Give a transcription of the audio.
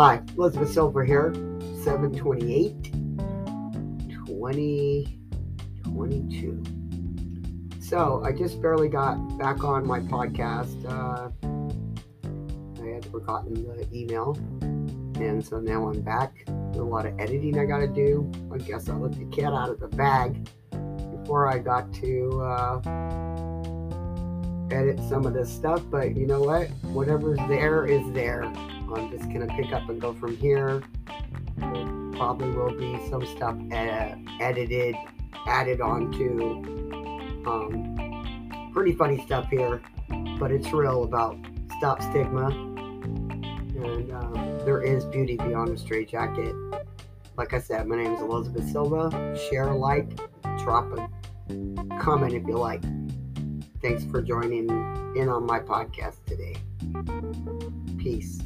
Hi, Elizabeth Silver here, 7/28/2022. So, I just barely got back on my podcast. I had forgotten the email, and so now I'm back. There's a lot of editing I gotta do. I guess I let the cat out of the bag before I got to edit some of this stuff, but you know what? Whatever's there is there. I'm just going to pick up and go from here. There probably will be some stuff added onto. Pretty funny stuff here, but it's real about stop stigma. And there is beauty beyond the straitjacket. Like I said, my name is Elizabeth Silva. Share, like, drop a comment if you like. Thanks for joining in on my podcast today. Peace.